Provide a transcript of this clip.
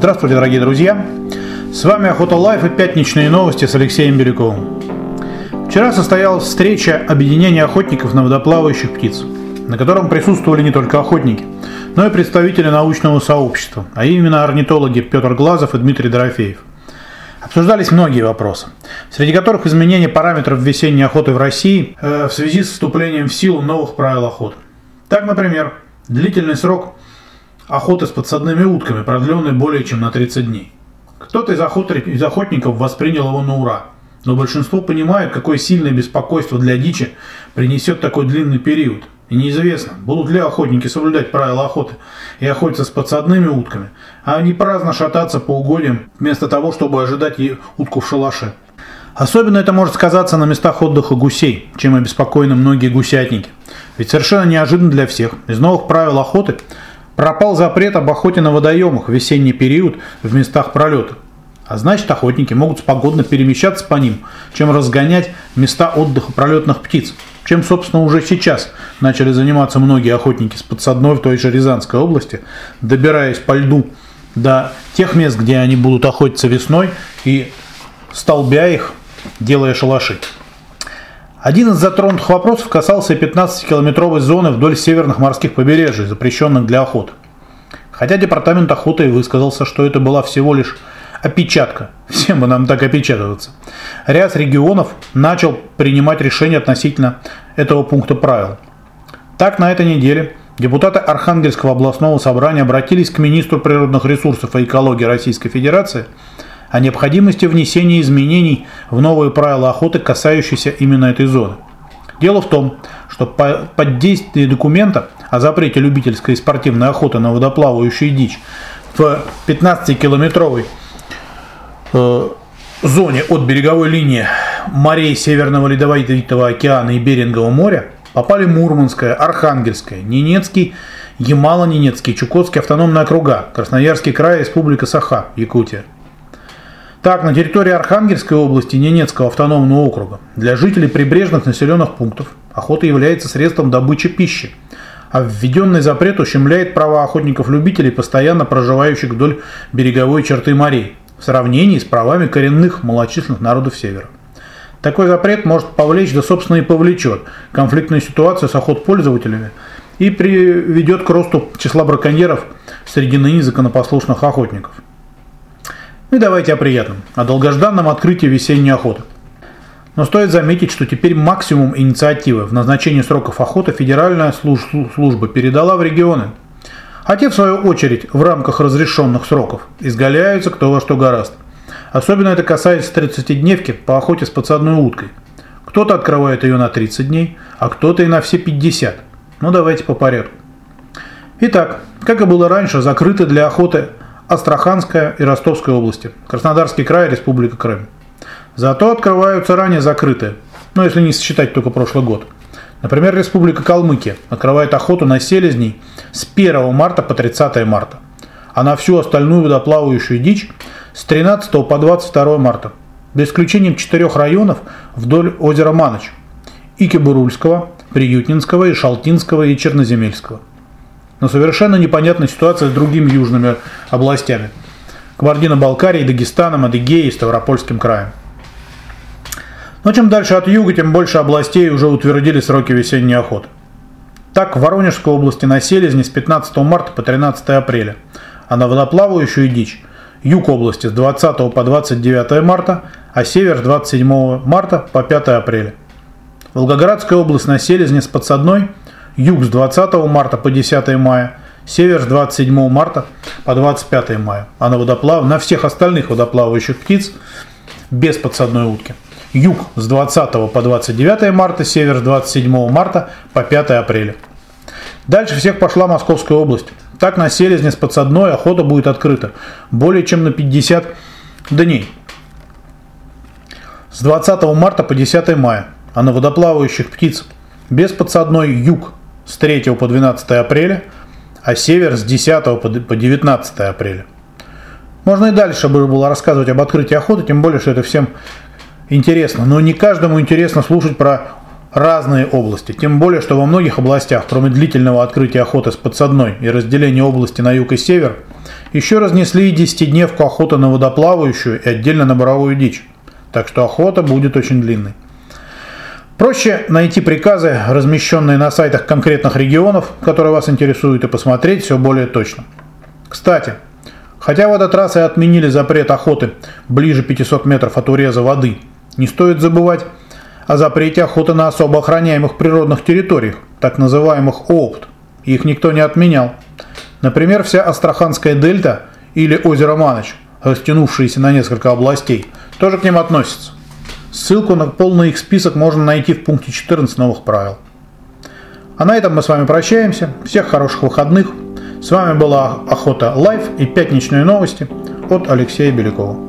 Здравствуйте, дорогие друзья! С вами Охота Лайф и пятничные новости с Алексеем Бирюковым. Вчера состоялась встреча объединения охотников на водоплавающих птиц, на котором присутствовали не только охотники, но и представители научного сообщества, а именно орнитологи Петр Глазов и Дмитрий Дорофеев. Обсуждались многие вопросы, среди которых изменение параметров весенней охоты в России в связи с вступлением в силу новых правил охоты. Так, например, длительный срок охоты с подсадными утками, продленный более чем на 30 дней. Кто-то из охотников воспринял его на ура, но большинство понимает, какое сильное беспокойство для дичи принесет такой длинный период. И неизвестно, будут ли охотники соблюдать правила охоты и охотиться с подсадными утками, а не праздно шататься по угодьям, вместо того, чтобы ожидать ей утку в шалаше. Особенно это может сказаться на местах отдыха гусей, чем обеспокоены многие гусятники. Ведь совершенно неожиданно для всех из новых правил охоты пропал запрет об охоте на водоемах в весенний период в местах пролета. А значит, охотники могут свободно перемещаться по ним, чем разгонять места отдыха пролетных птиц, чем, собственно, уже сейчас начали заниматься многие охотники с подсадной в той же Рязанской области, добираясь по льду до тех мест, где они будут охотиться весной и столбя их, делая шалаши. Один из затронутых вопросов касался 15-километровой зоны вдоль северных морских побережий, запрещенных для охоты. Хотя департамент охоты и высказался, что это была всего лишь опечатка. Всем бы нам так опечатываться. Ряд регионов начал принимать решения относительно этого пункта правил. Так, на этой неделе депутаты Архангельского областного собрания обратились к министру природных ресурсов и экологии Российской Федерации о необходимости внесения изменений в новые правила охоты, касающиеся именно этой зоны. Дело в том, что под действие документа о запрете любительской и спортивной охоты на водоплавающую дичь в 15-километровой зоне от береговой линии морей Северного Ледовитого океана и Берингового моря попали Мурманская, Архангельская, Ненецкий, Ямало-Ненецкий, Чукотский автономные округа, Красноярский край, Республика Саха, Якутия. Так, на территории Архангельской области Ненецкого автономного округа для жителей прибрежных населенных пунктов охота является средством добычи пищи, а введенный запрет ущемляет права охотников-любителей, постоянно проживающих вдоль береговой черты морей, в сравнении с правами коренных малочисленных народов Севера. Такой запрет может повлечь, да собственно и повлечет, конфликтную ситуацию с охотопользователями и приведет к росту числа браконьеров среди ныне законопослушных охотников. И давайте о приятном, о долгожданном открытии весенней охоты. Но стоит заметить, что теперь максимум инициативы в назначении сроков охоты федеральная служба передала в регионы. А те, в свою очередь, в рамках разрешенных сроков изгаляются кто во что гораст. Особенно это касается 30-дневки по охоте с подсадной уткой. Кто-то открывает ее на 30 дней, а кто-то и на все 50. Но давайте по порядку. Итак, как и было раньше, закрыты для охоты Астраханская и Ростовская области, Краснодарский край, Республика Крым. Зато открываются ранее закрытые, но если не считать только прошлый год. Например, Республика Калмыкия открывает охоту на селезней с 1 марта по 30 марта, а на всю остальную водоплавающую дичь с 13 по 22 марта, за исключением 4 районов вдоль озера Маныч – Ики-Бурульского, Приютненского и Шалтинского и Черноземельского. Но совершенно непонятна ситуация с другими южными областями – Кабардино-Балкарии, Дагестаном, Адыгеей и Ставропольским краем. Но чем дальше от юга, тем больше областей уже утвердили сроки весенней охоты. Так, в Воронежской области на селезни с 15 марта по 13 апреля, а на водоплавающую дичь юг области с 20 по 29 марта, а север с 27 марта по 5 апреля. Волгоградская область на селезни с подсадной, юг с 20 марта по 10 мая, север с 27 марта по 25 мая, а на всех остальных водоплавающих птиц без подсадной утки. Юг с 20 по 29 марта, север с 27 марта по 5 апреля. Дальше всех пошла Московская область. Так, на селезне с подсадной охота будет открыта более чем на 50 дней. С 20 марта по 10 мая. А на водоплавающих птиц без подсадной юг с 3 по 12 апреля, а север с 10 по 19 апреля. Можно и дальше было рассказывать об открытии охоты, тем более, что это всем интересно, но не каждому интересно слушать про разные области, тем более, что во многих областях, кроме длительного открытия охоты с подсадной и разделения области на юг и север, еще разнесли и 10-дневку охоты на водоплавающую и отдельно на боровую дичь, так что охота будет очень длинной. Проще найти приказы, размещенные на сайтах конкретных регионов, которые вас интересуют, и посмотреть все более точно. Кстати, хотя в этот раз и отменили запрет охоты ближе 500 метров от уреза воды, не стоит забывать о запрете охоты на особо охраняемых природных территориях, так называемых ООПТ. Их никто не отменял. Например, вся Астраханская дельта или озеро Маныч, растянувшиеся на несколько областей, тоже к ним относятся. Ссылку на полный их список можно найти в пункте 14 новых правил. А на этом мы с вами прощаемся. Всех хороших выходных. С вами была Охота Лайф и пятничные новости от Алексея Белякова.